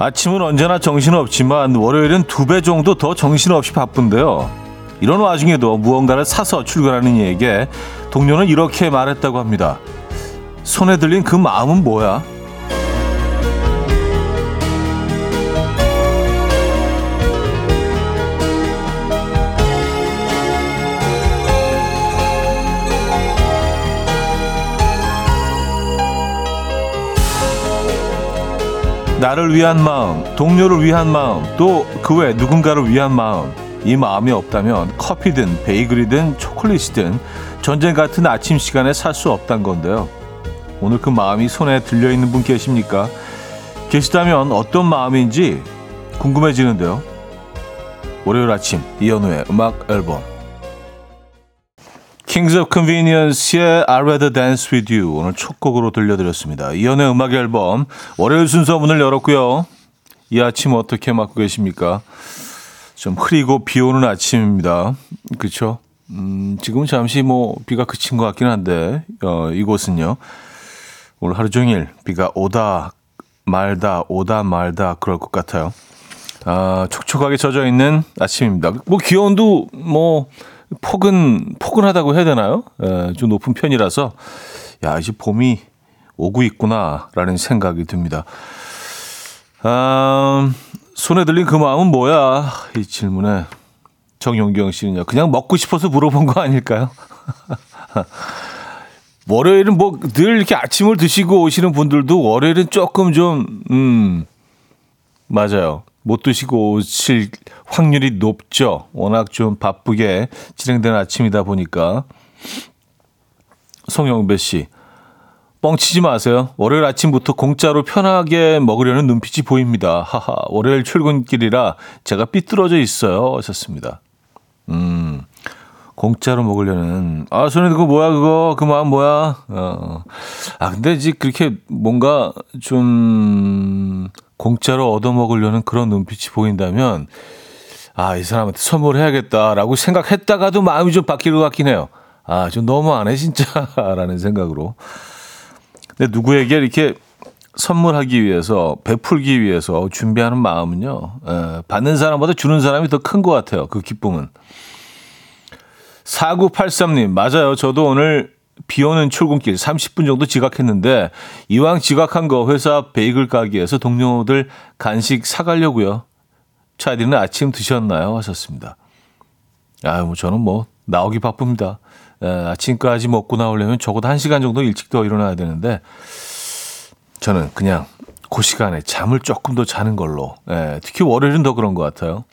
아침은 언제나 정신없지만 월요일은 2배 정도 더 정신없이 바쁜데요. 이런 와중에도 무언가를 사서 출근하는 이에게 동료는 이렇게 말했다고 합니다. 손에 들린 그 마음은 뭐야? 나를 위한 마음, 동료를 위한 마음, 또 그 외 누군가를 위한 마음, 이 마음이 없다면 커피든 베이글이든 초콜릿이든 전쟁 같은 아침 시간에 살 수 없단 건데요. 오늘 그 마음이 손에 들려있는 분 계십니까? 계시다면 어떤 마음인지 궁금해지는데요. 월요일 아침 이현우의 음악 앨범 Kings of Convenience의 I'd Rather Dance With You 오늘 첫 곡으로 들려드렸습니다. 이연의 음악 앨범 월요일 순서 문을 열었고요. 이 아침 어떻게 맞고 계십니까? 좀 흐리고 비 오는 아침입니다. 그렇죠? 지금 잠시 비가 그친 것 같긴 한데 이곳은요. 오늘 하루 종일 비가 오다 말다 그럴 것 같아요. 촉촉하게 젖어 있는 아침입니다. 기온도 포근하다고 해야 되나요? 좀 높은 편이라서 이제 봄이 오고 있구나라는 생각이 듭니다. 손에 들린 그 마음은 뭐야? 이 질문에 정용경 씨는요. 그냥 먹고 싶어서 물어본 거 아닐까요? 월요일은 늘 이렇게 아침을 드시고 오시는 분들도 월요일은 조금 좀 맞아요. 못 드시고 오실 확률이 높죠. 워낙 좀 바쁘게 진행된 아침이다 보니까. 송영배 씨, 뻥치지 마세요. 월요일 아침부터 공짜로 편하게 먹으려는 눈빛이 보입니다. 하하, 월요일 출근길이라 제가 삐뚤어져 있어요. 하셨습니다. 공짜로 먹으려는. 손에 그거 뭐야 그거 그 마음 뭐야. 근데 이제 그렇게 뭔가 좀 공짜로 얻어먹으려는 그런 눈빛이 보인다면 이 사람한테 선물해야겠다라고 생각했다가도 마음이 좀 바뀔 것 같긴 해요. 좀 너무하네 진짜라는 생각으로. 근데 누구에게 이렇게 선물하기 위해서 베풀기 위해서 준비하는 마음은요. 받는 사람보다 주는 사람이 더 큰 것 같아요. 그 기쁨은. 4983님 맞아요. 저도 오늘 비오는 출근길 30분 정도 지각했는데 이왕 지각한 거 회사 베이글 가게에서 동료들 간식 사가려고요. 차디는 아침 드셨나요? 하셨습니다. 저는 나오기 바쁩니다. 아침까지 먹고 나오려면 적어도 1시간 정도 일찍 더 일어나야 되는데 저는 그냥 그 시간에 잠을 조금 더 자는 걸로. 특히 월요일은 더 그런 것 같아요.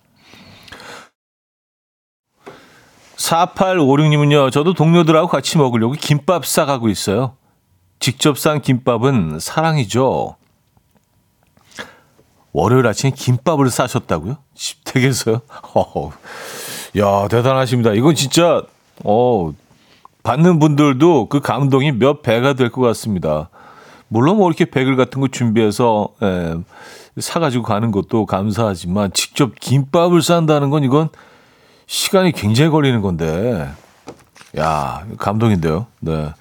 4856님은요. 저도 동료들하고 같이 먹으려고 김밥 싸가고 있어요. 직접 싼 김밥은 사랑이죠. 월요일 아침에 김밥을 싸셨다고요? 댁에서요? 야, 대단하십니다. 이건 진짜 받는 분들도 그 감동이 몇 배가 될 것 같습니다. 물론 이렇게 베글 같은 거 준비해서 사가지고 가는 것도 감사하지만 직접 김밥을 싼다는 건 이건 시간이 굉장히 걸리는 건데, 감동인데요. 네.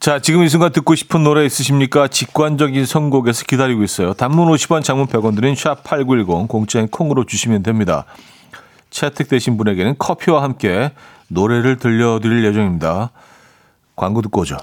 자, 지금 이 순간 듣고 싶은 노래 있으십니까? 직관적인 선곡에서 기다리고 있어요. 단문 50원, 장문 100원 드린 샵8910 공짜인 콩으로 주시면 됩니다. 채택되신 분에게는 커피와 함께 노래를 들려드릴 예정입니다. 광고 듣고 오죠.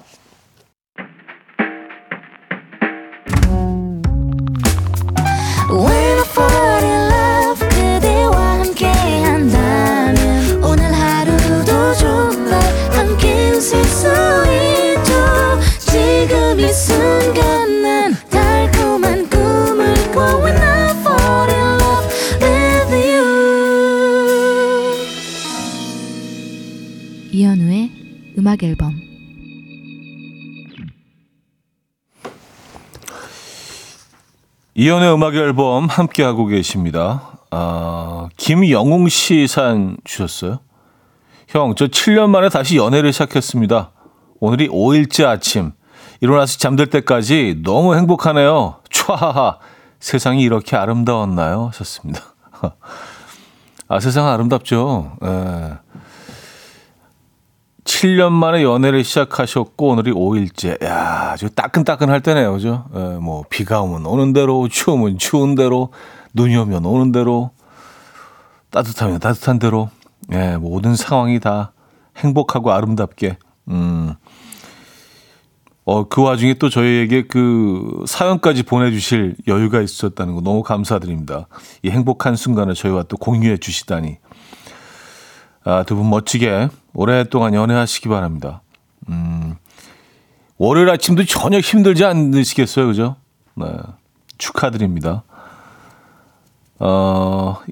이현우의 음악 앨범. 이현우의 음악 앨범 함께 하고 계십니다. 김영웅 씨 사연 주셨어요. 형, 저 7년 만에 다시 연애를 시작했습니다. 오늘이 5일째 아침. 일어나서 잠들 때까지 너무 행복하네요. 촤하하. 세상이 이렇게 아름다웠나요? 하셨습니다. 세상 아름답죠. 7년 만에 연애를 시작하셨고 오늘이 5일째. 야, 아주 따끈따끈할 때네요, 그죠? 예, 뭐 비가 오면 오는 대로, 추우면 추운 대로, 눈이 오면 오는 대로, 따뜻하면 따뜻한 대로. 예, 모든 상황이 다 행복하고 아름답게. 그 와중에 또 저희에게 그 사연까지 보내주실 여유가 있었다는 거 너무 감사드립니다. 이 행복한 순간을 저희와 또 공유해 주시다니. 아, 두 분 멋지게 오랫동안 연애하시기 바랍니다. 월요일 아침도 전혀 힘들지 않으시겠어요, 그죠? 네, 축하드립니다.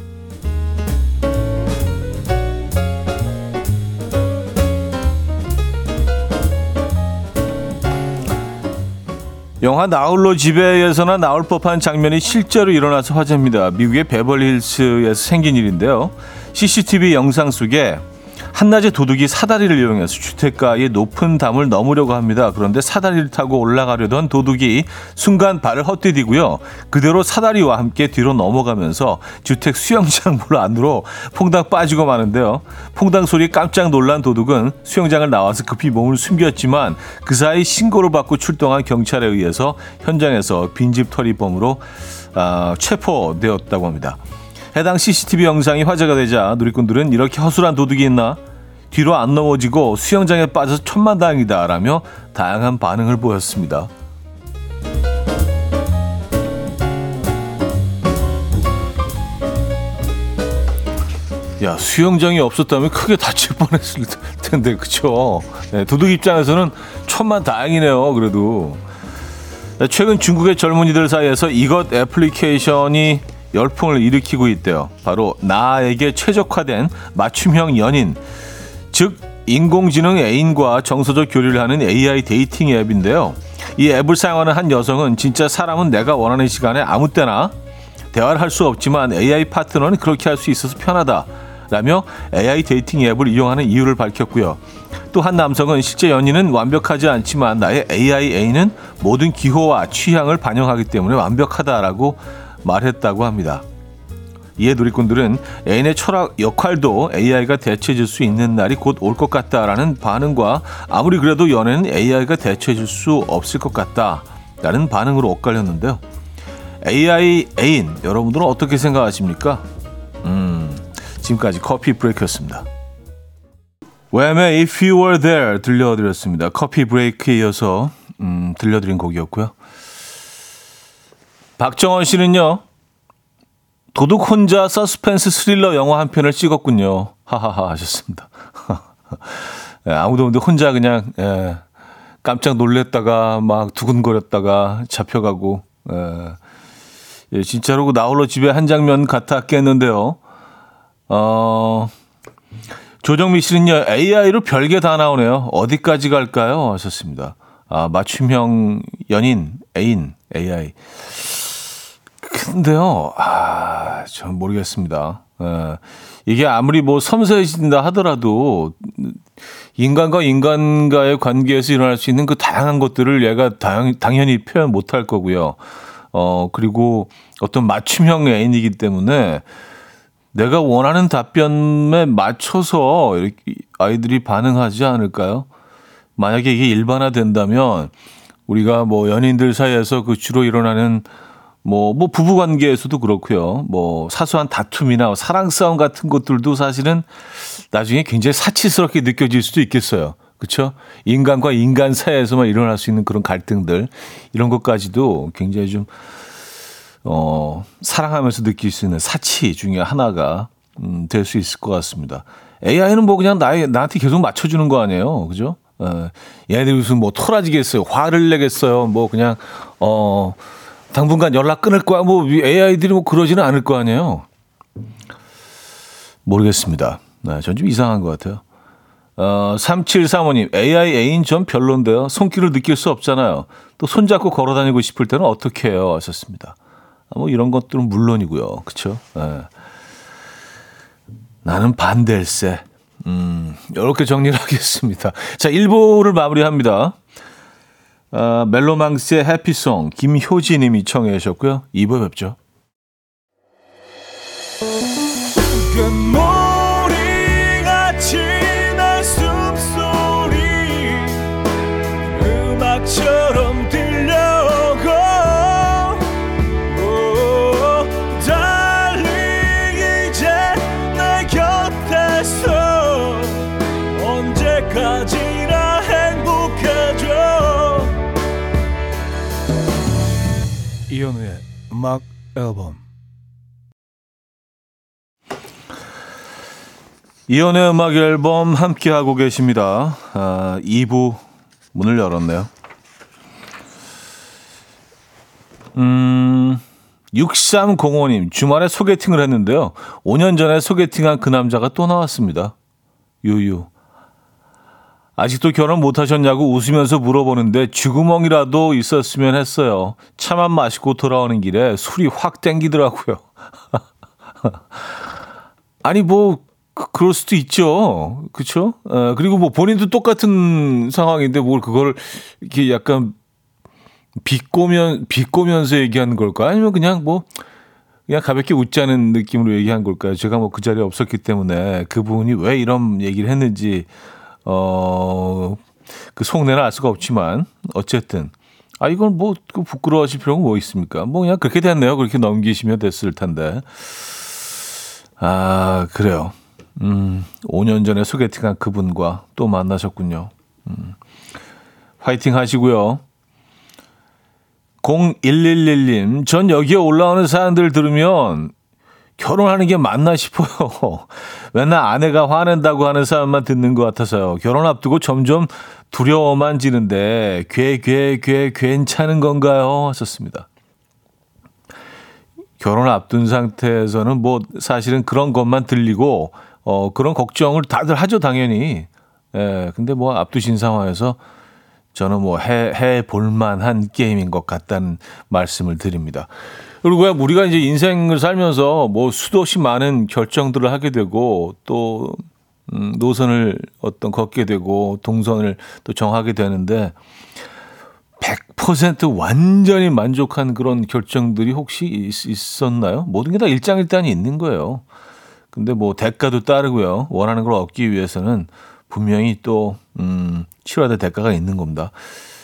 영화 나홀로 집에에서나 나올 법한 장면이 실제로 일어나서 화제입니다. 미국의 베벌리힐스에서 생긴 일인데요. CCTV 영상 속에 한낮에 도둑이 사다리를 이용해서 주택가의 높은 담을 넘으려고 합니다. 그런데 사다리를 타고 올라가려던 도둑이 순간 발을 헛디디고요. 그대로 사다리와 함께 뒤로 넘어가면서 주택 수영장물 안으로 퐁당 빠지고 마는데요. 퐁당 소리에 깜짝 놀란 도둑은 수영장을 나와서 급히 몸을 숨겼지만 그 사이 신고를 받고 출동한 경찰에 의해서 현장에서 빈집 털이범으로 체포되었다고 합니다. 해당 CCTV 영상이 화제가 되자 누리꾼들은 이렇게 허술한 도둑이 있나? 뒤로 안 넘어지고 수영장에 빠져서 천만다행이다 라며 다양한 반응을 보였습니다. 야, 수영장이 없었다면 크게 다칠 뻔했을 텐데, 그쵸? 네, 도둑 입장에서는 천만다행이네요, 그래도. 네, 최근 중국의 젊은이들 사이에서 이것 애플리케이션이 열풍을 일으키고 있대요. 바로 나에게 최적화된 맞춤형 연인, 즉 인공지능 애인과 정서적 교류를 하는 AI 데이팅 앱인데요. 이 앱을 사용하는 한 여성은 진짜 사람은 내가 원하는 시간에 아무 때나 대화를 할 수 없지만 AI 파트너는 그렇게 할 수 있어서 편하다라며 AI 데이팅 앱을 이용하는 이유를 밝혔고요. 또 한 남성은 실제 연인은 완벽하지 않지만 나의 AI 애인은 모든 기호와 취향을 반영하기 때문에 완벽하다라고 말했다고 합니다. 이에 누리꾼들은 애인의 철학 역할도 AI가 대체해줄 수 있는 날이 곧 올 것 같다라는 반응과 아무리 그래도 연애는 AI가 대체해줄 수 없을 것 같다라는 반응으로 엇갈렸는데요. AI 애인, 여러분들은 어떻게 생각하십니까? 지금까지 커피 브레이크였습니다. 웸의 If You Were There 들려드렸습니다. 커피 브레이크에 이어서 들려드린 곡이었고요. 박정원 씨는요. 도둑 혼자 서스펜스 스릴러 영화 한 편을 찍었군요. 하하하 하셨습니다. 아무도 없는데 혼자 그냥 깜짝 놀랬다가 막 두근거렸다가 잡혀가고 진짜로 나 홀로 집에 한 장면 같았겠는데요. 조정미 씨는요, AI로 별게 다 나오네요. 어디까지 갈까요? 하셨습니다. 아, 맞춤형 연인, 애인, AI. 근데요, 전 모르겠습니다. 이게 아무리 뭐 섬세해진다 하더라도 인간과 인간과의 관계에서 일어날 수 있는 그 다양한 것들을 얘가 당연히 표현 못할 거고요. 그리고 어떤 맞춤형 애인이기 때문에 내가 원하는 답변에 맞춰서 아이들이 반응하지 않을까요? 만약에 이게 일반화된다면 우리가 뭐 연인들 사이에서 그 주로 일어나는 뭐 부부 관계에서도 그렇고요. 뭐 사소한 다툼이나 사랑 싸움 같은 것들도 사실은 나중에 굉장히 사치스럽게 느껴질 수도 있겠어요. 그렇죠? 인간과 인간 사이에서만 일어날 수 있는 그런 갈등들 이런 것까지도 굉장히 좀 사랑하면서 느낄 수 있는 사치 중에 하나가 될 수 있을 것 같습니다. AI는 뭐 그냥 나한테 계속 맞춰주는 거 아니에요, 그죠? 얘네들이 무슨 뭐 토라지겠어요, 화를 내겠어요, 뭐 그냥 당분간 연락 끊을 거야, 뭐 AI들이 뭐 그러지는 않을 거 아니에요. 모르겠습니다. 네, 전 좀 이상한 것 같아요. 3735님, AI 애인 전 별론데요. 손길을 느낄 수 없잖아요. 또 손잡고 걸어다니고 싶을 때는 어떻게 해요? 하셨습니다. 뭐 이런 것들은 물론이고요. 그렇죠? 예. 나는 반댈세. 이렇게 정리를 하겠습니다. 자, 1부를 마무리합니다. 멜로망스의 해피송 김효지 님이 청해 주셨고요. 2부에 뵙죠. 이현우의 음악 앨범. 이현우의 음악 앨범 함께하고 계십니다. 2부 문을 열었네요. 6305님, 주말에 소개팅을 했는데요. 5년 전에 소개팅한 그 남자가 또 나왔습니다. 유유. 아직도 결혼 못하셨냐고 웃으면서 물어보는데 쥐구멍이라도 있었으면 했어요. 차만 마시고 돌아오는 길에 술이 확 땡기더라고요. 아니 뭐 그럴 수도 있죠. 그렇죠? 그리고 뭐 본인도 똑같은 상황인데 뭘 그걸 이렇게 약간 비꼬면서 얘기하는 걸까? 아니면 그냥 뭐 그냥 가볍게 웃자는 느낌으로 얘기한 걸까요? 제가 뭐 그 자리에 없었기 때문에 그분이 왜 이런 얘기를 했는지 그 속내는 알 수가 없지만 어쨌든 이건 뭐 부끄러워하실 필요가 뭐 있습니까? 뭐 그냥 그렇게 됐네요. 그렇게 넘기시면 됐을 텐데. 그래요. 5년 전에 소개팅한 그분과 또 만나셨군요. 화이팅 하시고요. 0111님, 전 여기에 올라오는 사람들 들으면 결혼하는 게 맞나 싶어요. 맨날 아내가 화낸다고 하는 사람만 듣는 것 같아서요. 결혼 앞두고 점점 두려워만 지는데 괜찮은 건가요? 하셨습니다. 결혼 앞둔 상태에서는 뭐 사실은 그런 것만 들리고 그런 걱정을 다들 하죠, 당연히. 예, 근데 뭐 앞두신 상황에서 저는 뭐 해볼만한 게임인 것 같다는 말씀을 드립니다. 그리고 우리가 이제 인생을 살면서 뭐 수도 없이 많은 결정들을 하게 되고 또 노선을 걷게 되고 동선을 또 정하게 되는데 100% 완전히 만족한 그런 결정들이 혹시 있었나요? 모든 게 다 일장일단이 있는 거예요. 근데 뭐 대가도 따르고요. 원하는 걸 얻기 위해서는 분명히 또 치러야 될 대가가 있는 겁니다.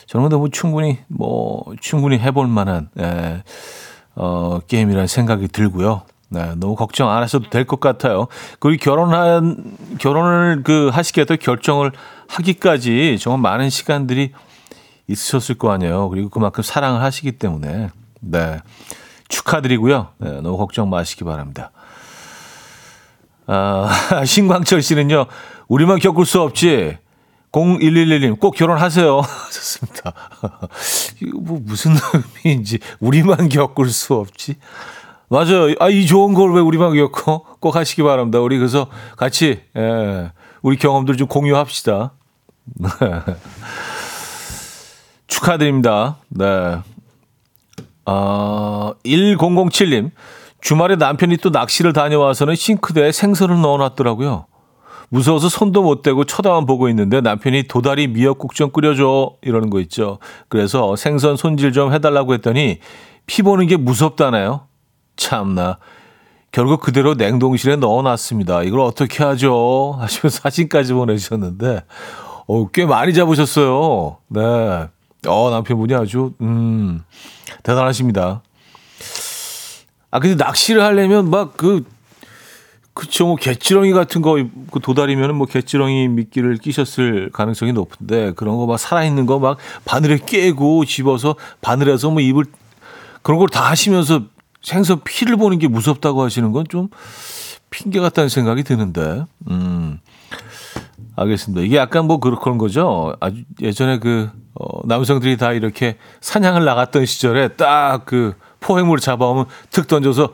저는 근데 뭐 충분히 해볼 만한 게임이라는 생각이 들고요. 네, 너무 걱정 안 하셔도 될 것 같아요. 그리고 결혼을 하시겠다 결정을 하기까지 정말 많은 시간들이 있으셨을 거 아니에요. 그리고 그만큼 사랑을 하시기 때문에 네, 축하드리고요. 네, 너무 걱정 마시기 바랍니다. 신광철 씨는요. 우리만 겪을 수 없지. 0111님 꼭 결혼하세요. 좋습니다. 이거 뭐 무슨 의미인지 우리만 겪을 수 없지. 맞아요. 이 좋은 걸 왜 우리만 겪어? 꼭 하시기 바랍니다. 우리 그래서 같이 우리 경험들 좀 공유합시다. 축하드립니다. 네. 1007님 주말에 남편이 또 낚시를 다녀와서는 싱크대에 생선을 넣어놨더라고요. 무서워서 손도 못 대고 쳐다만 보고 있는데 남편이 도다리 미역국 좀 끓여줘 이러는 거 있죠. 그래서 생선 손질 좀 해달라고 했더니 피 보는 게 무섭다네요. 참나. 결국 그대로 냉동실에 넣어놨습니다. 이걸 어떻게 하죠? 하시면서 사진까지 보내주셨는데 꽤 많이 잡으셨어요. 네. 남편분이 아주 대단하십니다. 근데 낚시를 하려면 막 그쵸, 뭐 개찌렁이 같은 거 그 도다리면은 뭐 개찌렁이 미끼를 끼셨을 가능성이 높은데 그런 거 막 살아있는 거 막 바늘에 깨고 집어서 바늘에서 뭐 입을 그런 걸 다 하시면서 생선 피를 보는 게 무섭다고 하시는 건 좀 핑계 같다는 생각이 드는데 알겠습니다. 이게 약간 뭐 그런 거죠. 아주 예전에 남성들이 다 이렇게 사냥을 나갔던 시절에 딱 포획물을 잡아오면 툭 던져서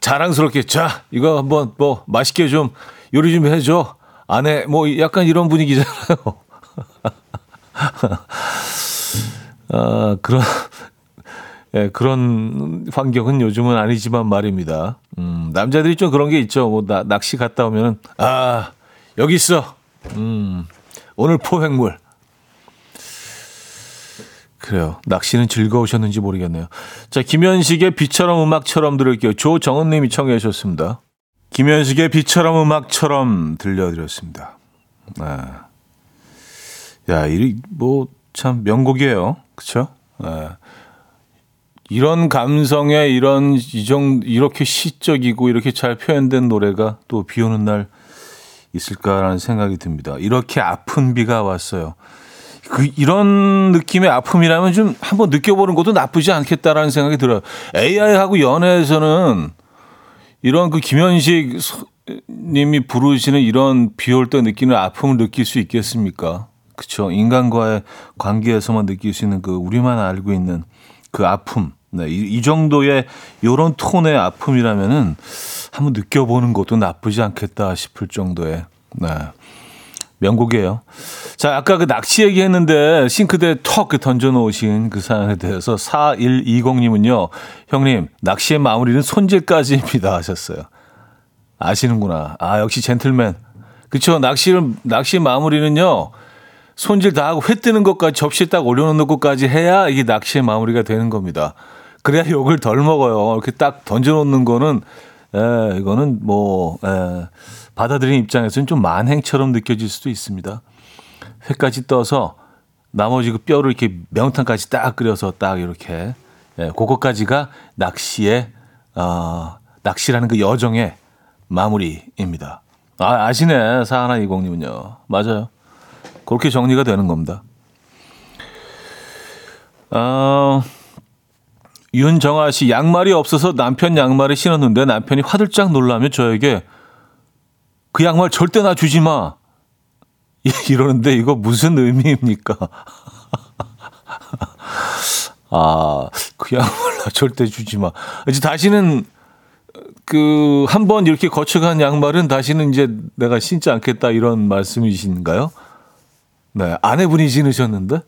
자랑스럽게 자 이거 한번 뭐 맛있게 좀 요리 좀 해줘 아내 뭐 약간 이런 분위기잖아요. 그런 환경은 요즘은 아니지만 말입니다. 남자들이 좀 그런 게 있죠. 뭐 낚시 갔다 오면은 여기 있어. 오늘 포획물. 그래요. 낚시는 즐거우셨는지 모르겠네요. 자, 김현식의 비처럼 음악처럼 들을게요. 조정은님이 청해 주셨습니다. 김현식의 비처럼 음악처럼 들려드렸습니다. 아. 야, 이 뭐 참 명곡이에요. 그렇죠? 아. 이런 감성에 이렇게 시적이고 이렇게 잘 표현된 노래가 또 비 오는 날 있을까라는 생각이 듭니다. 이렇게 아픈 비가 왔어요. 이런 느낌의 아픔이라면 좀 한번 느껴보는 것도 나쁘지 않겠다라는 생각이 들어요. AI하고 연애에서는 이런 김현식 님이 부르시는 이런 비 올 때 느끼는 아픔을 느낄 수 있겠습니까? 그렇죠. 인간과의 관계에서만 느낄 수 있는 우리만 알고 있는 그 아픔. 네, 이 정도의 이런 톤의 아픔이라면은 한번 느껴보는 것도 나쁘지 않겠다 싶을 정도의 명곡이에요. 자, 아까 낚시 얘기했는데 싱크대에 턱 던져놓으신 그 사연에 대해서 4120님은요. 형님, 낚시의 마무리는 손질까지입니다 하셨어요. 아시는구나. 역시 젠틀맨. 그렇죠. 낚시의 마무리는요. 손질 다 하고 회 뜨는 것까지 접시에 딱 올려놓는 것까지 해야 이게 낚시의 마무리가 되는 겁니다. 그래야 욕을 덜 먹어요. 이렇게 딱 던져놓는 거는 이거는 뭐 받아들인 입장에서는 좀 만행처럼 느껴질 수도 있습니다. 회까지 떠서 나머지 그 뼈를 이렇게 매운탕까지 딱 끓여서 딱 이렇게 그것까지가 낚시라는 그 여정의 마무리입니다. 아시네. 4120님은요. 맞아요. 그렇게 정리가 되는 겁니다. 윤정아 씨 양말이 없어서 남편 양말을 신었는데 남편이 화들짝 놀라며 저에게 그 양말 절대 나 주지 마 이러는데 이거 무슨 의미입니까? 그 양말 나 절대 주지 마. 이제 다시는 한 번 이렇게 거쳐간 양말은 다시는 이제 내가 신지 않겠다 이런 말씀이신가요? 네, 아내분이 신으셨는데?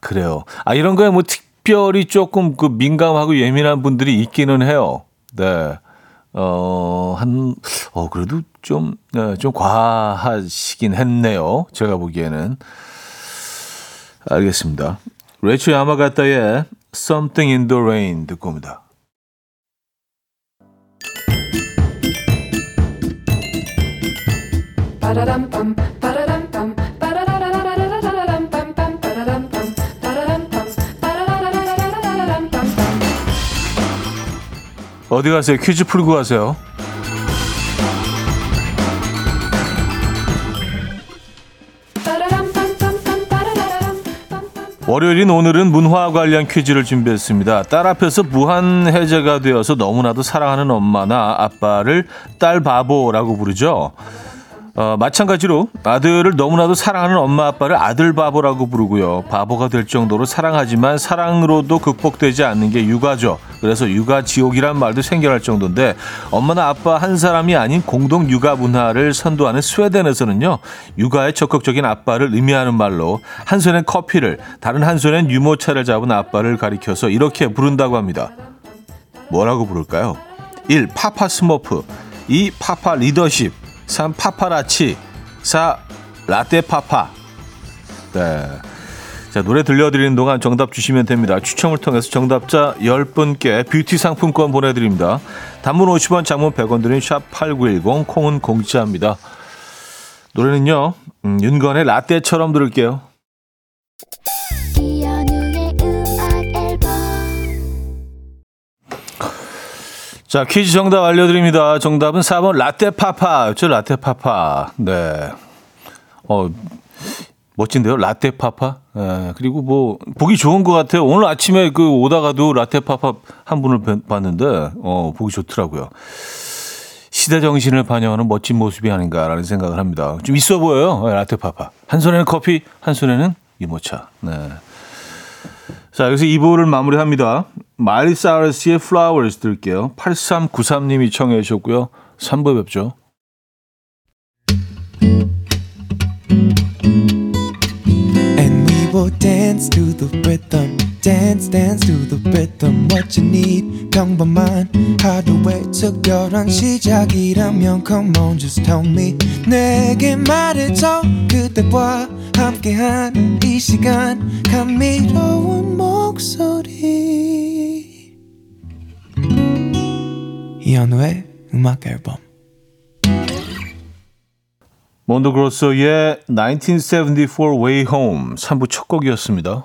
그래요. 이런 거에 뭐 특별히 조금 민감하고 예민한 분들이 있기는 해요. 네. 그래도 좀 과하시긴 했네요. 제가 보기에는. 알겠습니다. 레츠 야마가타의 Something in the Rain 듣고 옵니다. 어디 가세요? 퀴즈 풀고 가세요. 월요일인 오늘은 문화 관련 퀴즈를 준비했습니다. 딸 앞에서 무한해제가 되어서 너무나도 사랑하는 엄마나 아빠를 딸 바보라고 부르죠. 마찬가지로 아들을 너무나도 사랑하는 엄마 아빠를 아들 바보라고 부르고요. 바보가 될 정도로 사랑하지만 사랑으로도 극복되지 않는 게 육아죠. 그래서 육아지옥이란 말도 생겨날 정도인데 엄마나 아빠 한 사람이 아닌 공동 육아 문화를 선도하는 스웨덴에서는요. 육아에 적극적인 아빠를 의미하는 말로 한 손엔 커피를 다른 한 손엔 유모차를 잡은 아빠를 가리켜서 이렇게 부른다고 합니다. 뭐라고 부를까요? 1. 파파 스머프 2. 파파 리더십 3. 파파라치 4. 라떼파파 네. 자, 노래 들려드리는 동안 정답 주시면 됩니다. 추첨을 통해서 정답자 10분께 뷰티 상품권 보내드립니다. 단문 50원, 장문 100원 드린 샵 8910, 콩은 공짜입니다. 노래는요. 윤건의 라떼처럼 들을게요. 자, 퀴즈 정답 알려드립니다. 정답은 4번 라떼파파. 저 라떼파파. 네. 멋진데요? 라떼파파. 네. 그리고 뭐 보기 좋은 것 같아요. 오늘 아침에 그 오다가도 라떼파파 한 분을 봤는데 보기 좋더라고요. 시대 정신을 반영하는 멋진 모습이 아닌가라는 생각을 합니다. 좀 있어 보여요. 네, 라떼파파. 한 손에는 커피, 한 손에는 유모차. 네. 자, 여기서 2부를 마무리합니다. 마일리 사이러스의 Flowers 들을게요. 8393님이 청해 주셨고요. 3부에 뵙죠. And we will dance to the rhythm. Dance, dance to the rhythm. What you need, 평범한 하루의 특별한 시작이라면 Come on, just tell me. 내게 말해줘 그대와 함께한 이 시간 감미로운 목소리 이현우의 음악 앨범 몬도그로소의 1974 Way Home 3부 첫 곡이었습니다.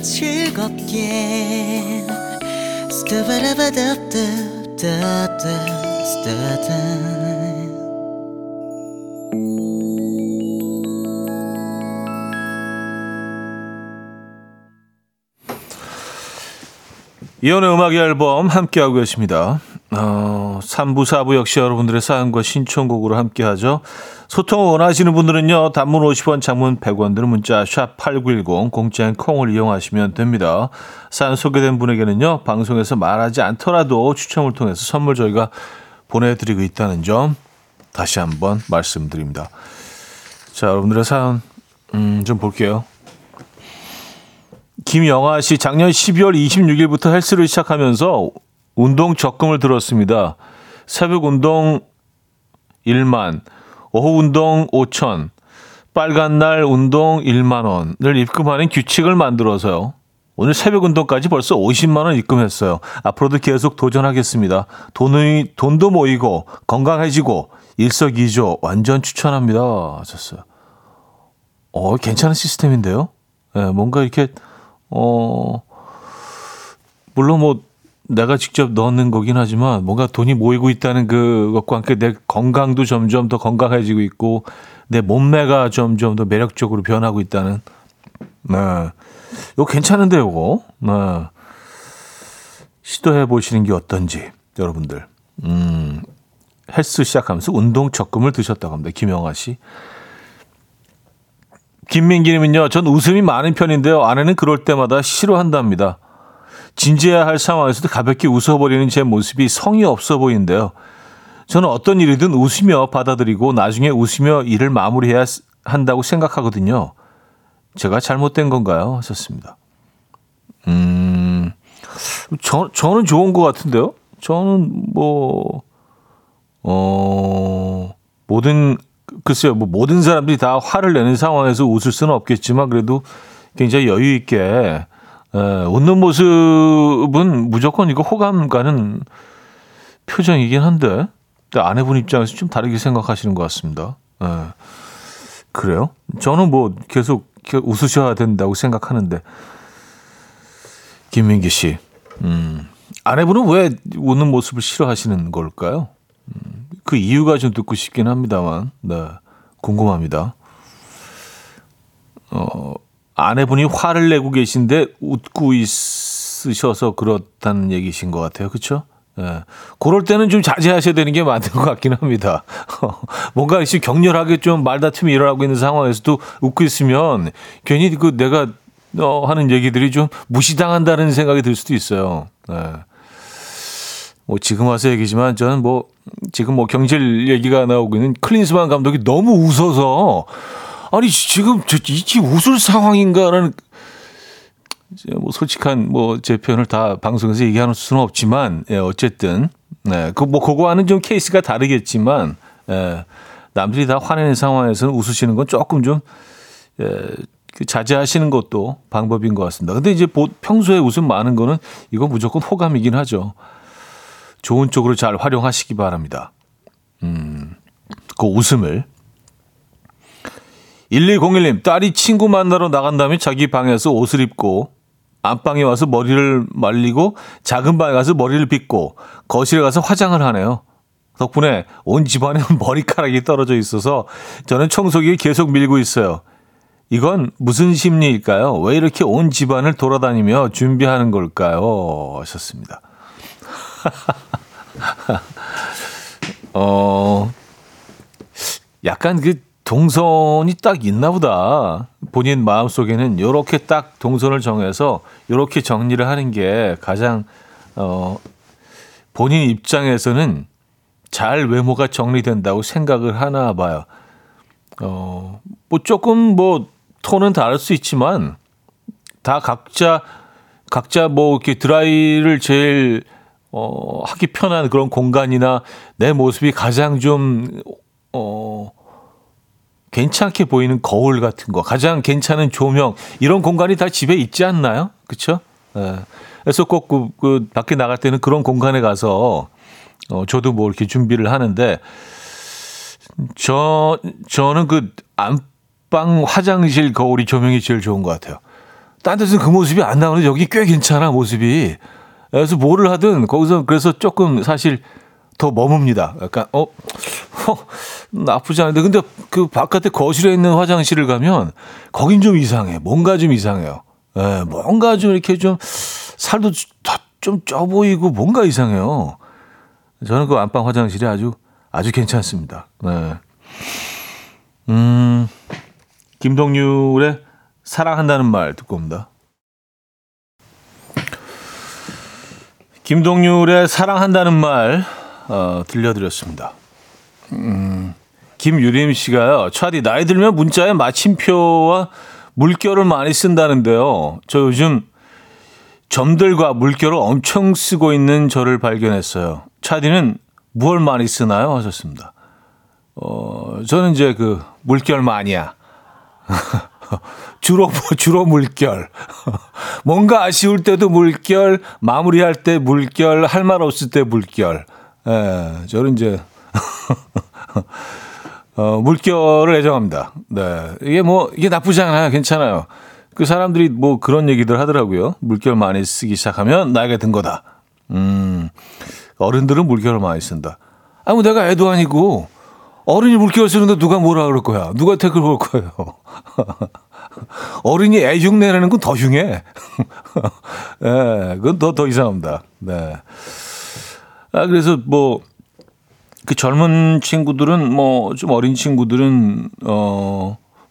즐겁게 이혼의 음악 앨범 함께하고 계십니다. 3부, 4부 역시 여러분들의 사연과 신청곡으로 함께하죠. 소통을 원하시는 분들은요. 단문 50원, 장문 100원 드는 문자 샵 8910 공짜인 콩을 이용하시면 됩니다. 사연 소개된 분에게는요. 방송에서 말하지 않더라도 추첨을 통해서 선물 저희가 보내드리고 있다는 점 다시 한번 말씀드립니다. 자, 여러분들의 사연 좀 볼게요. 김영아 씨, 작년 12월 26일부터 헬스를 시작하면서 운동 적금을 들었습니다. 새벽 운동 1만, 오후 운동 5천, 빨간 날 운동 1만 원을 입금하는 규칙을 만들어서요. 오늘 새벽 운동까지 벌써 50만 원 입금했어요. 앞으로도 계속 도전하겠습니다. 돈도 모이고 건강해지고 일석이조 완전 추천합니다. 하셨어요. 괜찮은 시스템인데요. 예, 네, 뭔가 이렇게 물론 뭐 내가 직접 넣는 거긴 하지만 뭔가 돈이 모이고 있다는 그것과 함께 내 건강도 점점 더 건강해지고 있고 내 몸매가 점점 더 매력적으로 변하고 있다는. 네. 이거 괜찮은데 이거. 네. 시도해 보시는 게 어떤지 여러분들. 헬스 시작하면서 운동 적금을 드셨다고 합니다. 김영아 씨. 김민기 님은요. 전 웃음이 많은 편인데요. 아내는 그럴 때마다 싫어한답니다. 진지해야 할 상황에서도 가볍게 웃어버리는 제 모습이 성의 없어 보이는데요. 저는 어떤 일이든 웃으며 받아들이고 나중에 웃으며 일을 마무리해야 한다고 생각하거든요. 제가 잘못된 건가요? 하셨습니다. 저는 좋은 것 같은데요. 저는 모든 사람들이 다 화를 내는 상황에서 웃을 수는 없겠지만 그래도 굉장히 여유 있게 웃는 모습은 무조건 이거 호감 가는 표정이긴 한데 아내분 입장에서 좀 다르게 생각하시는 것 같습니다. 에, 그래요? 저는 계속 웃으셔야 된다고 생각하는데 김민기 씨, 아내분은 왜 웃는 모습을 싫어하시는 걸까요? 그 이유가 좀 듣고 싶긴 합니다만, 네, 궁금합니다. 아내분이 화를 내고 계신데 웃고 있으셔서 그렇다는 얘기신 것 같아요, 그렇죠? 예, 그럴 때는 좀 자제하셔야 되는 게 맞는 것 같긴 합니다. 뭔가 이제 격렬하게 좀 말다툼이 일어나고 있는 상황에서도 웃고 있으면 괜히 그 내가 하는 얘기들이 좀 무시당한다는 생각이 들 수도 있어요. 예. 지금 와서 얘기지만 저는 지금 경질 얘기가 나오고 있는 클린스만 감독이 너무 웃어서 아니 지금 이게 웃을 상황인가라는 솔직한 제 표현을 다 방송에서 얘기하는 수는 없지만 예, 어쨌든 예, 그거와는 좀 케이스가 다르겠지만 예, 남들이 다 화내는 상황에서는 웃으시는 건 조금 좀 자제하시는 것도 방법인 것 같습니다. 근데 이제 평소에 웃음 많은 거는 이건 무조건 호감이긴 하죠. 좋은 쪽으로 잘 활용하시기 바랍니다. 그 웃음을. 1201님, 딸이 친구 만나러 나간 다음에 자기 방에서 옷을 입고 안방에 와서 머리를 말리고 작은 방에 가서 머리를 빗고 거실에 가서 화장을 하네요. 덕분에 온 집안에 머리카락이 떨어져 있어서 저는 청소기를 계속 밀고 있어요. 이건 무슨 심리일까요? 왜 이렇게 온 집안을 돌아다니며 준비하는 걸까요? 하셨습니다. 약간 동선이 딱 있나 보다. 본인 마음속에는 이렇게 딱 동선을 정해서 이렇게 정리를 하는 게 가장 본인 입장에서는 잘 외모가 정리된다고 생각을 하나 봐요. 조금 톤은 다를 수 있지만 다 각자 이렇게 드라이를 제일 하기 편한 그런 공간이나 내 모습이 가장 좀 괜찮게 보이는 거울 같은 거, 가장 괜찮은 조명 이런 공간이 다 집에 있지 않나요? 그렇죠? 예. 그래서 꼭 그 밖에 나갈 때는 그런 공간에 가서 저도 이렇게 준비를 하는데 저는 그 안방 화장실 거울이 조명이 제일 좋은 것 같아요. 딴 데서는 그 모습이 안 나오는데 여기 꽤 괜찮아 모습이. 그래서 뭐를 하든 거기서 그래서 조금 사실 더 머뭅니다. 약간 나쁘지 않은데 근데 그 바깥에 거실에 있는 화장실을 가면 거긴 좀 이상해. 뭔가 좀 이상해요. 예, 뭔가 좀 이렇게 좀 살도 좀 쪄 보이고 뭔가 이상해요. 저는 그 안방 화장실이 아주 괜찮습니다. 네. 김동률의 사랑한다는 말 듣고 옵니다. 김동률의 사랑한다는 말 들려드렸습니다. 김유림 씨가요. 차디 나이 들면 문자에 마침표와 물결을 많이 쓴다는데요. 저 요즘 점들과 물결을 엄청 쓰고 있는 저를 발견했어요. 차디는 무얼 많이 쓰나요? 하셨습니다. 저는 이제 그 물결 마니아. 주로 물결. 뭔가 아쉬울 때도 물결, 마무리할 때 물결, 할 말 없을 때 물결. 예, 저는 이제 물결을 애정합니다. 네, 이게 나쁘지 않아요. 괜찮아요. 그 사람들이 뭐 그런 얘기들 하더라고요. 물결 많이 쓰기 시작하면 나이가 든 거다. 어른들은 물결을 많이 쓴다. 아니 뭐 내가 애도 아니고 어른이 물결 쓰는데 누가 뭐라 그럴 거야. 누가 태클 걸 거예요. 어른이 애 흉내내는 건 더 흉해. 네, 그건 더 이상합니다. 네. 아, 그래서 뭐 그 젊은 친구들은 뭐 좀 어린 친구들은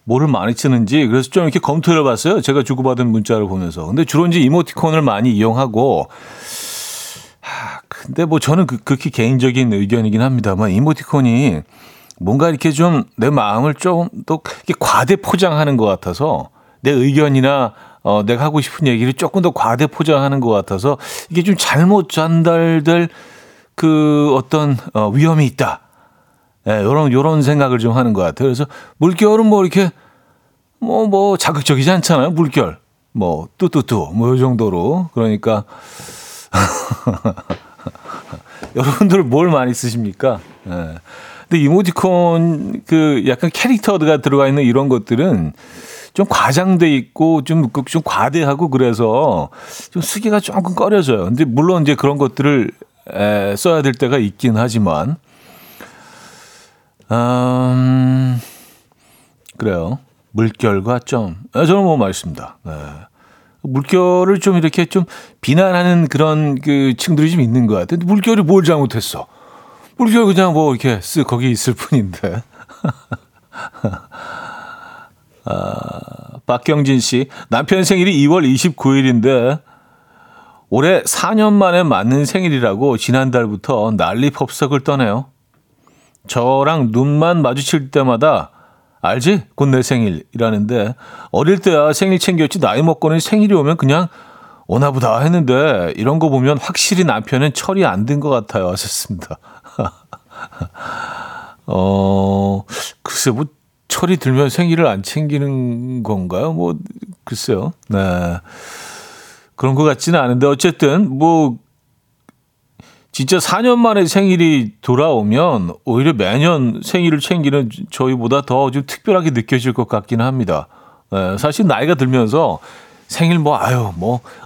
뭐를 많이 쓰는지 그래서 좀 이렇게 검토를 해봤어요. 제가 주고받은 문자를 보면서. 근데 주로 이제 이모티콘을 많이 이용하고. 근데 뭐 저는 극히 개인적인 의견이긴 합니다만 이모티콘이 뭔가 이렇게 좀 내 마음을 좀 또 과대 포장하는 것 같아서 내 의견이나 내가 하고 싶은 얘기를 조금 더 과대 포장하는 것 같아서 이게 좀 잘못 전달될 그 어떤 위험이 있다. 네, 요런 생각을 좀 하는 것 같아요. 그래서 물결은 뭐 이렇게 뭐 자극적이지 않잖아요. 물결 뭐 뚜뚜뚜 뭐 이 정도로 그러니까. 여러분들 뭘 많이 쓰십니까? 예. 근데 이모티콘 그 약간 캐릭터가 들어가 있는 이런 것들은 좀 과장돼 있고 좀 과대하고 그래서 좀 쓰기가 조금 꺼려져요. 근데 물론 이제 그런 것들을 써야 될 때가 있긴 하지만 그래요. 물결과 점. 저는 뭐 맞습니다. 네. 물결을 좀 이렇게 좀 비난하는 그런 그 층들이 좀 있는 것 같아요. 물결이 뭘 잘못했어? 물결 그냥 뭐 이렇게 거기 있을 뿐인데. 박경진 씨, 남편 생일이 2월 29일인데 올해 4년 만에 맞는 생일이라고 지난달부터 난리 법석을 떠네요. 저랑 눈만 마주칠 때마다 알지? 곧 내 생일이라는데 어릴 때야 생일 챙겼지 나이 먹고는 생일이 오면 그냥 오나 보다 했는데 이런 거 보면 확실히 남편은 철이 안 든 것 같아요 하셨습니다. 글쎄 뭐 철이 들면 생일을 안 챙기는 건가요? 뭐 글쎄요. 네. 그런 것 같지는 않은데 어쨌든 뭐 진짜 4년 만에 생일이 돌아오면 오히려 매년 생일을 챙기는 저희보다 더 좀 특별하게 느껴질 것 같기는 합니다. 사실 나이가 들면서 생일 뭐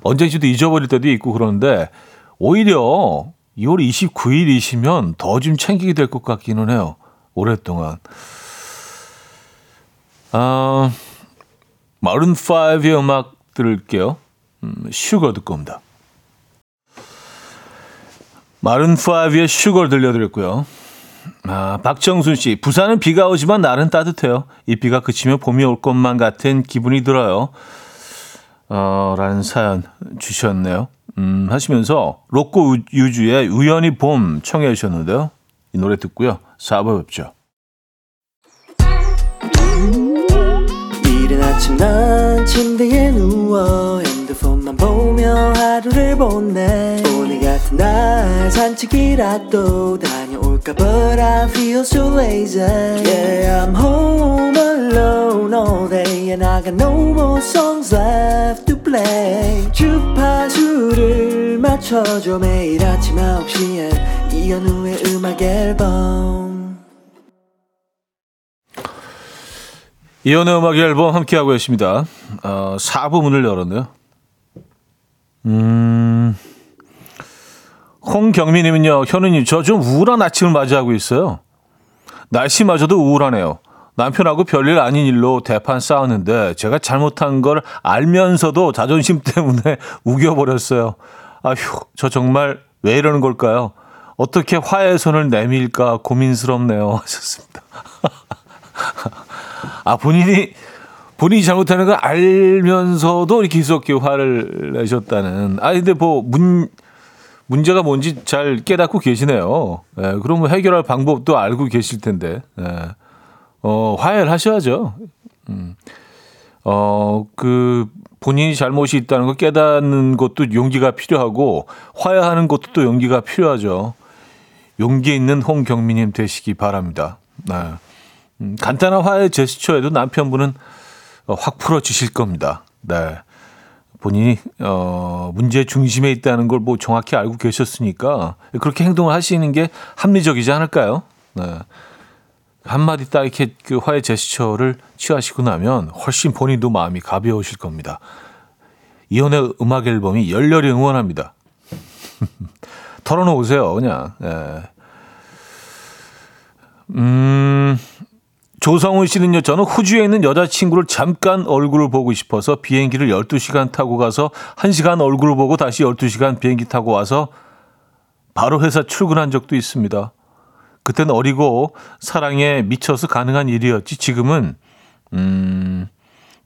언제인지도 잊어버릴 때도 있고 그런데 오히려 2월 29일이시면 더 좀 챙기게 될 것 같기는 해요. 오랫동안. 마룬 5의 음악 들을게요. 슈거 듣고 옵니다. 마룬5의 슈거를 들려드렸고요. 박정순 씨, 부산은 비가 오지만 날은 따뜻해요. 이 비가 그치면 봄이 올 것만 같은 기분이 들어요. 라는 사연 주셨네요. 하시면서 로꼬 유주의 우연히 봄 청해 주셨는데요. 이 노래 듣고요. 4부 뵙죠. 이른 아침 난 침대에 누워 핸드폰만 보며 하루를 보내 같은 날 산책이라도 다녀올까 But I feel so lazy Yeah, I'm home alone all day And I got no more songs left to play 주파수를 맞춰줘 매일 아침 9시에 이현우의 음악 앨범 이현우의 음악 앨범 함께하고 계십니다. 4부 문을 열었네요. 홍경민님은요. 현우님 저 좀 우울한 아침을 맞이하고 있어요. 날씨마저도 우울하네요. 남편하고 별일 아닌 일로 대판 싸웠는데 제가 잘못한 걸 알면서도 자존심 때문에 우겨버렸어요. 아휴 저 정말 왜 이러는 걸까요? 어떻게 화해의 손을 내밀까 고민스럽네요 하셨습니다. 본인이 잘못하는 걸 알면서도 이렇게 희석해 화를 내셨다는. 아 근데 뭐 문제가 뭔지 잘 깨닫고 계시네요. 예, 그러면 해결할 방법도 알고 계실 텐데, 화해를 하셔야죠. 그 본인이 잘못이 있다는 걸 깨닫는 것도 용기가 필요하고 화해하는 것도 또 용기가 필요하죠. 용기 있는 홍경민님 되시기 바랍니다. 네. 간단한 화해 제스처에도 남편분은 확 풀어지실 겁니다. 네. 본인이 문제 중심에 있다는 걸 뭐 정확히 알고 계셨으니까 그렇게 행동을 하시는 게 합리적이지 않을까요? 네. 한마디 딱 이렇게 그 화해 제스처를 취하시고 나면 훨씬 본인도 마음이 가벼우실 겁니다. 이혼의 음악 앨범이 열렬히 응원합니다. 털어놓으세요, 그냥. 네. 조성훈 씨는요, 저는 호주에 있는 여자친구를 잠깐 얼굴을 보고 싶어서 비행기를 12시간 타고 가서 1시간 얼굴을 보고 다시 12시간 비행기 타고 와서 바로 회사 출근한 적도 있습니다. 그땐 어리고 사랑에 미쳐서 가능한 일이었지 지금은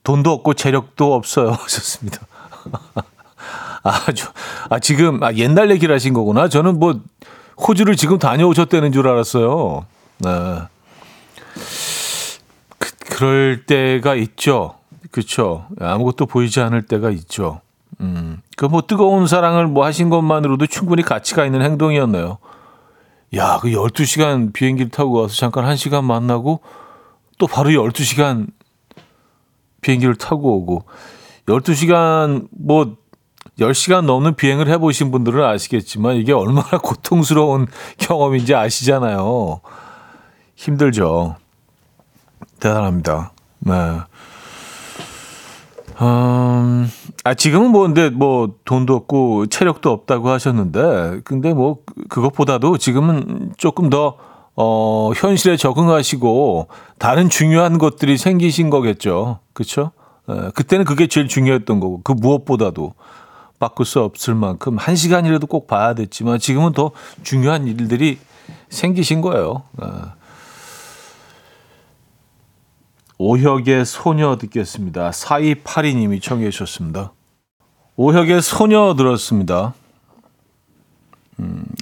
돈도 없고 재력도 없어요. 하셨습니다. 지금 옛날 얘기를 하신 거구나. 저는 뭐 호주를 지금 다녀오셨다는 줄 알았어요. 네. 그럴 때가 있죠. 그렇죠. 아무것도 보이지 않을 때가 있죠. 그 뭐 뜨거운 사랑을 뭐 하신 것만으로도 충분히 가치가 있는 행동이었네요. 야, 그 12시간 비행기를 타고 가서 잠깐 1시간 만나고 또 바로 12시간 비행기를 타고 오고 12시간 뭐 10시간 넘는 비행을 해보신 분들은 아시겠지만 이게 얼마나 고통스러운 경험인지 아시잖아요. 힘들죠. 대단합니다. 네. 지금은 뭐, 근데 뭐, 돈도 없고, 체력도 없다고 하셨는데, 근데 뭐, 그것보다도 지금은 조금 더, 현실에 적응하시고, 다른 중요한 것들이 생기신 거겠죠. 그쵸? 그때는 그게 제일 중요했던 거고, 그 무엇보다도 바꿀 수 없을 만큼, 1시간이라도 꼭 봐야 됐지만, 지금은 더 중요한 일들이 생기신 거예요. 오혁의 소녀 듣겠습니다. 4282님이 청해 주셨습니다. 오혁의 소녀 들었습니다.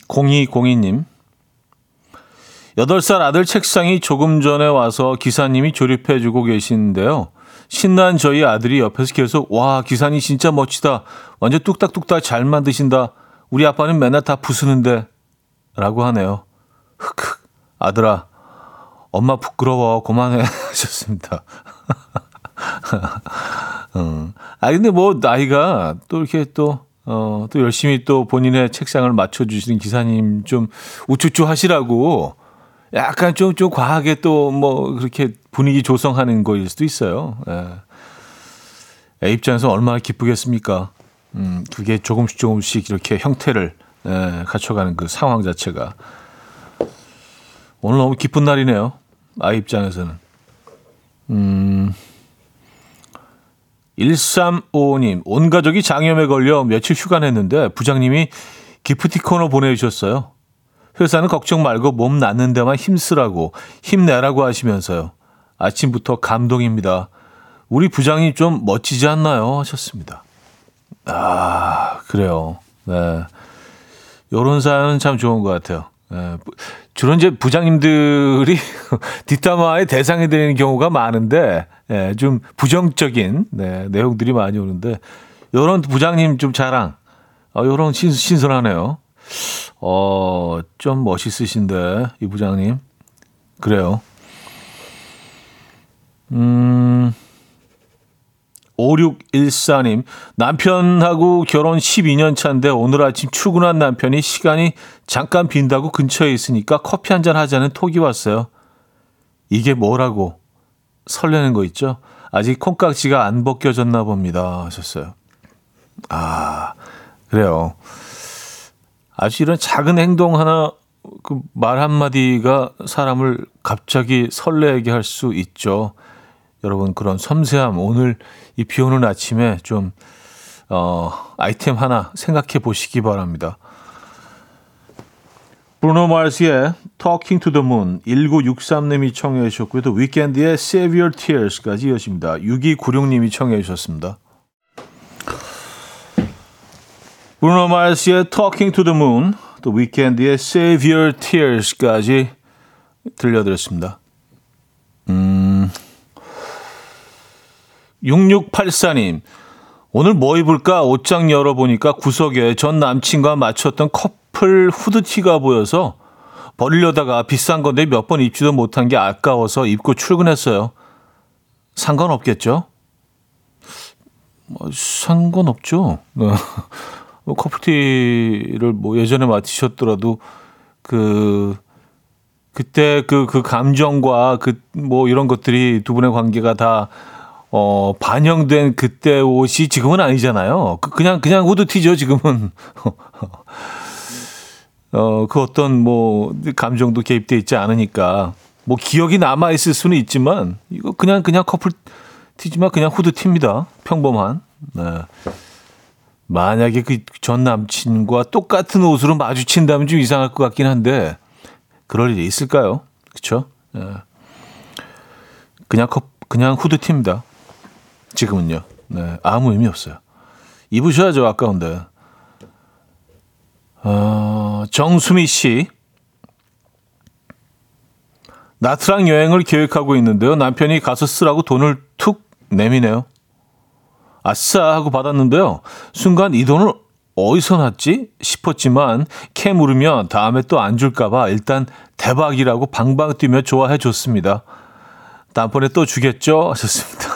0202님 8살 아들 책상이 조금 전에 와서 기사님이 조립해 주고 계시는데요. 신난 저희 아들이 옆에서 계속 와 기사님 진짜 멋지다. 완전 뚝딱뚝딱 잘 만드신다. 우리 아빠는 맨날 다 부수는데 라고 하네요. 흑흑 아들아 엄마 부끄러워 그만해 하셨습니다. 근데 뭐 나이가 또 이렇게 또 열심히 또 본인의 책상을 맞춰주시는 기사님 좀 우쭈쭈 하시라고 약간 좀 과하게 또 뭐 그렇게 분위기 조성하는 거일 수도 있어요. 애 입장에서 얼마나 기쁘겠습니까? 그게 조금씩 이렇게 형태를 갖춰가는 그 상황 자체가 오늘 너무 기쁜 날이네요. 아이 입장에서는. 1355님, 온 가족이 장염에 걸려 며칠 휴가 냈는데 부장님이 기프티콘을 보내주셨어요. 회사는 걱정 말고 몸 낫는 데만 힘쓰라고, 힘내라고 하시면서요. 아침부터 감동입니다. 우리 부장님 좀 멋지지 않나요? 하셨습니다. 그래요. 네. 요런 사연은 참 좋은 것 같아요. 주로 이제 부장님들이 뒷담화의 대상이 되는 경우가 많은데, 좀 부정적인 내용들이 많이 오는데, 요런 부장님 좀 자랑, 요런 신선하네요. 좀 멋있으신데, 이 부장님. 그래요. 5614님, 남편하고 결혼 12년 차인데 오늘 아침 출근한 남편이 시간이 잠깐 빈다고 근처에 있으니까 커피 한잔 하자는 톡이 왔어요. 이게 뭐라고 설레는 거 있죠? 아직 콩깍지가 안 벗겨졌나 봅니다 하셨어요. 그래요. 아주 이런 작은 행동 하나, 그 말 한마디가 사람을 갑자기 설레게 할 수 있죠. 여러분 그런 섬세함 오늘 이 비오는 아침에 좀 아이템 하나 생각해 보시기 바랍니다. 브루노 마스의 Talking to the Moon 1963님이 청해 주셨고요. 또 위켄드의 Save Your Tears까지 이어집니다. 6296님이 청해 주셨습니다. 브루노 마스의 Talking to the Moon 또 위켄드의 Save Your Tears까지 들려드렸습니다. 6684님. 오늘 뭐 입을까? 옷장 열어보니까 구석에 전 남친과 맞췄던 커플 후드티가 보여서 버리려다가 비싼 건데 몇 번 입지도 못한 게 아까워서 입고 출근했어요. 상관없겠죠? 상관없죠. 커플티를 뭐 예전에 맡으셨더라도 그때 감정과 뭐 이런 것들이 두 분의 관계가 다 반영된 그때 옷이 지금은 아니잖아요. 그냥 후드티죠, 지금은. 그 어떤 뭐 감정도 개입돼 있지 않으니까 뭐 기억이 남아 있을 수는 있지만 이거 그냥 커플 티지만 그냥 후드티입니다. 평범한. 네. 만약에 그 전 남친과 똑같은 옷으로 마주친다면 좀 이상할 것 같긴 한데 그럴 일이 있을까요? 그렇죠? 네. 그냥 후드티입니다. 지금은요. 네. 아무 의미 없어요. 입으셔야죠. 아까운데. 정수미 씨. 나트랑 여행을 계획하고 있는데요. 남편이 가서 쓰라고 돈을 툭 내미네요. 아싸 하고 받았는데요. 순간 이 돈을 어디서 났지 싶었지만 캐 물으면 다음에 또 안 줄까 봐 일단 대박이라고 방방 뛰며 좋아해 줬습니다. 다음번에 또 주겠죠? 하셨습니다.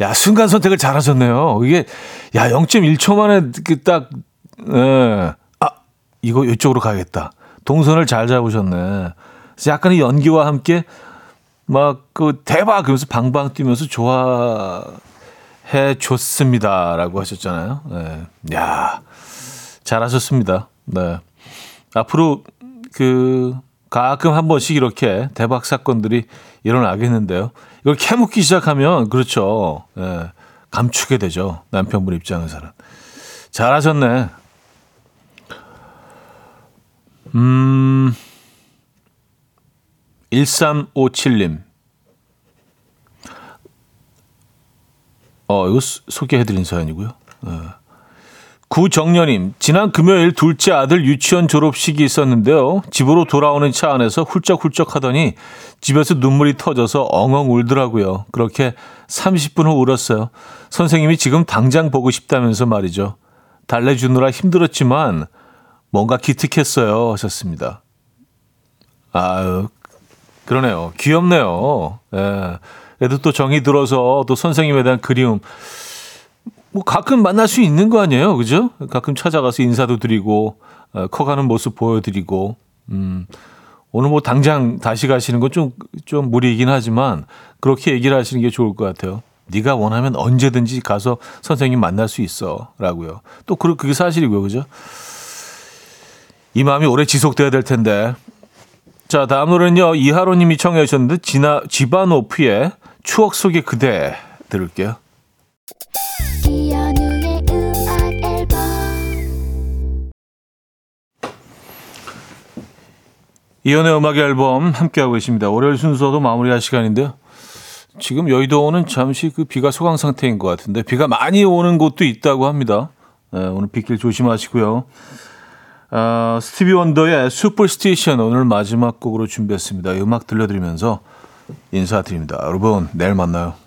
야, 순간 선택을 잘하셨네요. 이게 야 0.1초 만에 딱 이거 이쪽으로 가야겠다. 동선을 잘 잡으셨네. 그래서 약간의 연기와 함께 막 그 대박 그러면서 방방 뛰면서 좋아해 줬습니다라고 하셨잖아요. 네. 야, 잘하셨습니다. 네. 앞으로 가끔 한 번씩 이렇게 대박 사건들이 일어나겠는데요. 이걸 캐묻기 시작하면 그렇죠. 네. 감추게 되죠. 남편분 입장에서는. 잘하셨네. 1357님. 이거 소개해드린 사연이고요. 구정년님. 지난 금요일 둘째 아들 유치원 졸업식이 있었는데요. 집으로 돌아오는 차 안에서 훌쩍훌쩍 하더니 집에서 눈물이 터져서 엉엉 울더라고요. 그렇게 30분 후 울었어요. 선생님이 지금 당장 보고 싶다면서 말이죠. 달래주느라 힘들었지만 뭔가 기특했어요. 하셨습니다. 아유, 그러네요. 귀엽네요. 예. 애도 또 정이 들어서 또 선생님에 대한 그리움. 뭐 가끔 만날 수 있는 거 아니에요? 그죠? 가끔 찾아가서 인사도 드리고, 커가는 모습 보여드리고, 오늘 뭐 당장 다시 가시는 건 좀 무리이긴 하지만, 그렇게 얘기를 하시는 게 좋을 것 같아요. 네가 원하면 언제든지 가서 선생님 만날 수 있어. 라고요. 또 그게 사실이고요. 그죠? 이 마음이 오래 지속돼야 될 텐데. 자, 다음 노래는요. 이하로님이 청해 주셨는데 지나 지바 노프의 추억 속의 그대 들을게요. 이현우의 음악 앨범. 이현우의 음악 앨범 함께하고 계십니다. 월요일 순서도 마무리할 시간인데요. 지금 여의도는 잠시 비가 소강 상태인 것 같은데 비가 많이 오는 곳도 있다고 합니다. 네, 오늘 빗길 조심하시고요. 스티비 원더의 슈퍼스티션 오늘 마지막 곡으로 준비했습니다. 음악 들려드리면서 인사드립니다. 여러분, 내일 만나요.